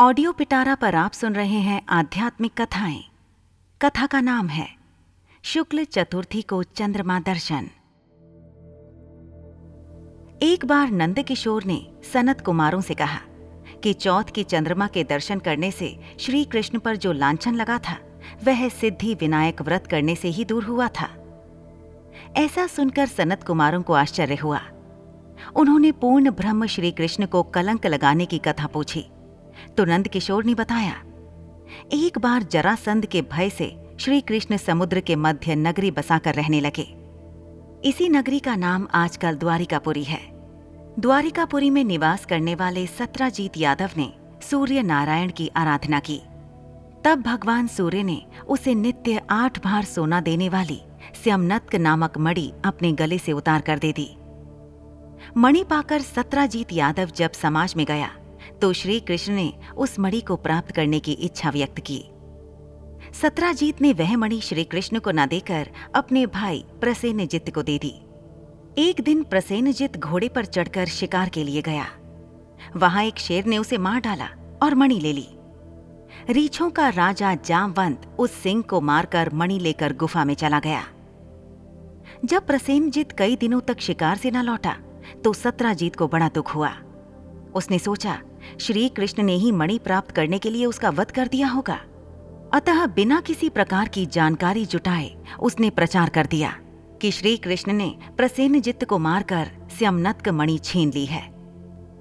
Audio पिटारा पर आप सुन रहे हैं आध्यात्मिक कथाएं। कथा का नाम है शुक्ल चतुर्थी को चंद्रमा दर्शन। एक बार नंदकिशोर ने सनत कुमारों से कहा कि चौथ के चंद्रमा के दर्शन करने से श्री कृष्ण पर जो लांछन लगा था वह सिद्धि विनायक व्रत करने से ही दूर हुआ था। ऐसा सुनकर सनत कुमारों को आश्चर्य हुआ। उन्होंने पूर्ण ब्रह्म श्री कृष्ण को कलंक लगाने की कथा पूछी तो नंदकिशोर ने बताया, एक बार जरासंध के भय से श्री कृष्ण समुद्र के मध्य नगरी बसाकर रहने लगे। इसी नगरी का नाम आजकल द्वारकापुरी है। द्वारकापुरी में निवास करने वाले सत्राजीत यादव ने सूर्य नारायण की आराधना की। तब भगवान सूर्य ने उसे नित्य 8 भार सोना देने वाली स्यमन्तक नामक मणि अपने गले से उतार कर दे दी। मणि पाकर सत्राजीत यादव जब समाज में गया तो श्री कृष्ण ने उस मणि को प्राप्त करने की इच्छा व्यक्त की। सत्राजीत ने वह मणि श्री कृष्ण को न देकर अपने भाई प्रसेनजित को दे दी। एक दिन प्रसेनजित घोड़े पर चढ़कर शिकार के लिए गया। वहां एक शेर ने उसे मार डाला और मणि ले ली। रीछों का राजा जामवंत उस सिंह को मारकर मणि लेकर गुफा में चला गया। जब प्रसेनजित कई दिनों तक शिकार से न लौटा तो सत्राजीत को बड़ा दुख हुआ। उसने सोचा श्री कृष्ण ने ही मणि प्राप्त करने के लिए उसका वध कर दिया होगा। अतः बिना किसी प्रकार की जानकारी जुटाए उसने प्रचार कर दिया कि श्री कृष्ण ने प्रसेनजित को मारकर स्यमन्तक मणि छीन ली है।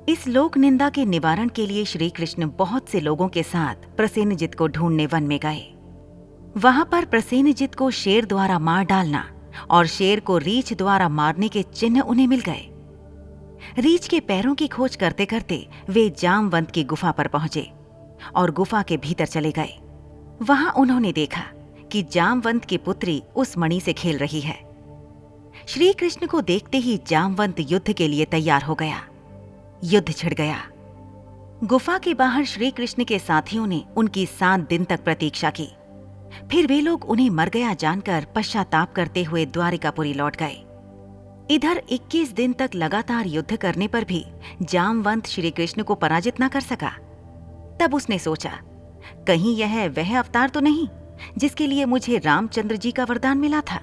इस लोक निंदा के निवारण के लिए श्री कृष्ण बहुत से लोगों के साथ प्रसेनजित को ढूंढने वन में गए। वहां पर प्रसेनजित को शेर द्वारा मार डालना और शेर को रीछ द्वारा मारने के चिन्ह उन्हें मिल गए। रीछ के पैरों की खोज करते करते वे जामवंत की गुफा पर पहुंचे और गुफा के भीतर चले गए। वहां उन्होंने देखा कि जामवंत की पुत्री उस मणि से खेल रही है। श्री कृष्ण को देखते ही जामवंत युद्ध के लिए तैयार हो गया। युद्ध छिड़ गया। गुफा के बाहर श्री कृष्ण के साथियों ने उनकी 7 दिन तक प्रतीक्षा की। फिर वे लोग उन्हें मर गया जानकर पश्चाताप करते हुए द्वारकापुरी लौट गए। इधर 21 दिन तक लगातार युद्ध करने पर भी जामवंत श्री कृष्ण को पराजित न कर सका। तब उसने सोचा, कहीं यह वह अवतार तो नहीं जिसके लिए मुझे रामचंद्र जी का वरदान मिला था।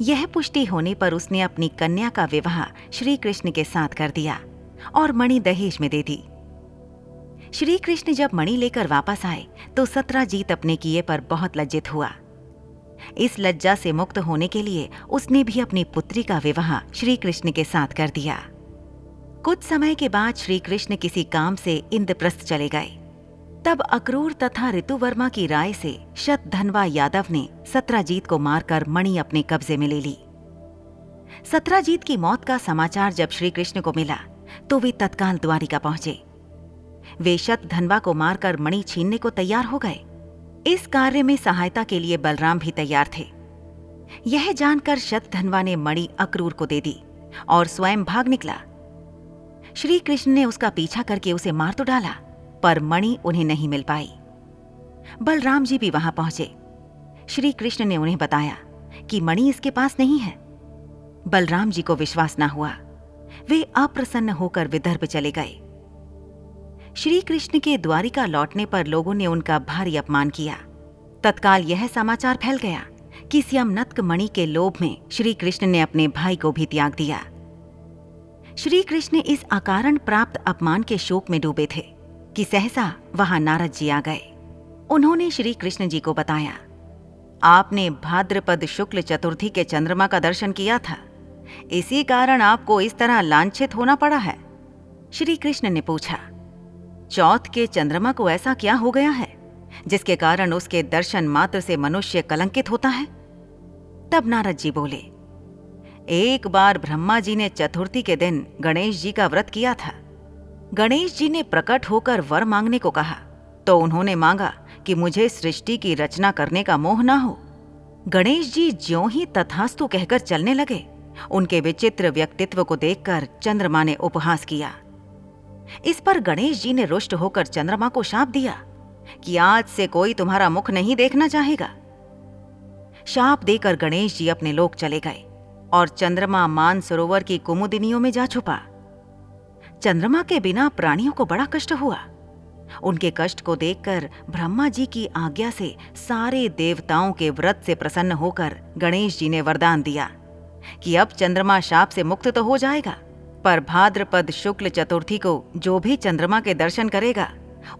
यह पुष्टि होने पर उसने अपनी कन्या का विवाह श्री कृष्ण के साथ कर दिया और मणि दहेज में दे दी। श्री कृष्ण जब मणि लेकर वापस आए तो सत्राजीत अपने किए पर बहुत लज्जित हुआ। इस लज्जा से मुक्त होने के लिए उसने भी अपनी पुत्री का विवाह श्री कृष्ण के साथ कर दिया। कुछ समय के बाद श्री कृष्ण किसी काम से इंद्रप्रस्थ चले गए। तब अक्रूर तथा ऋतुवर्मा की राय से शतधनवा यादव ने सत्राजीत को मारकर मणि अपने कब्जे में ले ली। सत्राजीत की मौत का समाचार जब श्री कृष्ण को मिला तो वे तत्काल द्वारिका पहुंचे। वे शतधनवा को मारकर मणि छीनने को तैयार हो गए। इस कार्य में सहायता के लिए बलराम भी तैयार थे। यह जानकर शतधनवा ने मणि अक्रूर को दे दी और स्वयं भाग निकला। श्री कृष्ण ने उसका पीछा करके उसे मार तो डाला पर मणि उन्हें नहीं मिल पाई। बलराम जी भी वहां पहुंचे। श्री कृष्ण ने उन्हें बताया कि मणि इसके पास नहीं है। बलराम जी को विश्वास न हुआ। वे अप्रसन्न होकर विदर्भ चले गए। श्री कृष्ण के द्वारिका लौटने पर लोगों ने उनका भारी अपमान किया। तत्काल यह समाचार फैल गया कि स्यमन्तक मणि के लोभ में श्री कृष्ण ने अपने भाई को भी त्याग दिया। श्री कृष्ण इस अकारण प्राप्त अपमान के शोक में डूबे थे कि सहसा वहां नारद जी आ गए। उन्होंने श्री कृष्ण जी को बताया, आपने भाद्रपद शुक्ल चतुर्थी के चंद्रमा का दर्शन किया था, इसी कारण आपको इस तरह लांछित होना पड़ा है। श्री कृष्ण ने पूछा, चौथ के चंद्रमा को ऐसा क्या हो गया है जिसके कारण उसके दर्शन मात्र से मनुष्य कलंकित होता है? तब नारद जी बोले, एक बार ब्रह्मा जी ने चतुर्थी के दिन गणेश जी का व्रत किया था। गणेश जी ने प्रकट होकर वर मांगने को कहा तो उन्होंने मांगा कि मुझे सृष्टि की रचना करने का मोह ना हो। गणेश जी ज्यों ही तथास्तु कहकर चलने लगे। उनके विचित्र व्यक्तित्व को देखकर चंद्रमा ने उपहास किया। इस पर गणेश जी ने रुष्ट होकर चंद्रमा को शाप दिया कि आज से कोई तुम्हारा मुख नहीं देखना चाहेगा। शाप देकर गणेश जी अपने लोक चले गए और चंद्रमा मान सरोवर की कुमुदिनियों में जा छुपा। चंद्रमा के बिना प्राणियों को बड़ा कष्ट हुआ। उनके कष्ट को देखकर ब्रह्मा जी की आज्ञा से सारे देवताओं के व्रत से प्रसन्न होकर गणेश जी ने वरदान दिया कि अब चंद्रमा शाप से मुक्त तो हो जाएगा, पर भाद्रपद शुक्ल चतुर्थी को जो भी चंद्रमा के दर्शन करेगा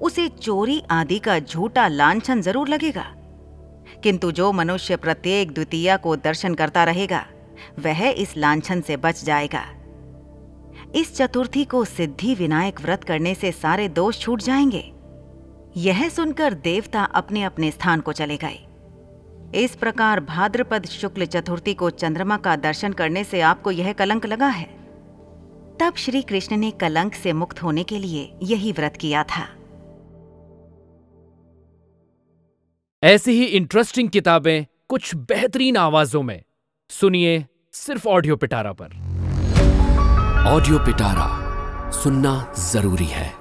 उसे चोरी आदि का झूठा लांछन जरूर लगेगा, किंतु जो मनुष्य प्रत्येक द्वितीया को दर्शन करता रहेगा वह इस लांछन से बच जाएगा। इस चतुर्थी को सिद्धि विनायक व्रत करने से सारे दोष छूट जाएंगे। यह सुनकर देवता अपने अपने स्थान को चले गए। इस प्रकार भाद्रपद शुक्ल चतुर्थी को चंद्रमा का दर्शन करने से आपको यह कलंक लगा है। तब श्री कृष्ण ने कलंक से मुक्त होने के लिए यही व्रत किया था। ऐसी ही इंटरेस्टिंग किताबें कुछ बेहतरीन आवाजों में सुनिए सिर्फ ऑडियो पिटारा पर। ऑडियो पिटारा सुनना जरूरी है।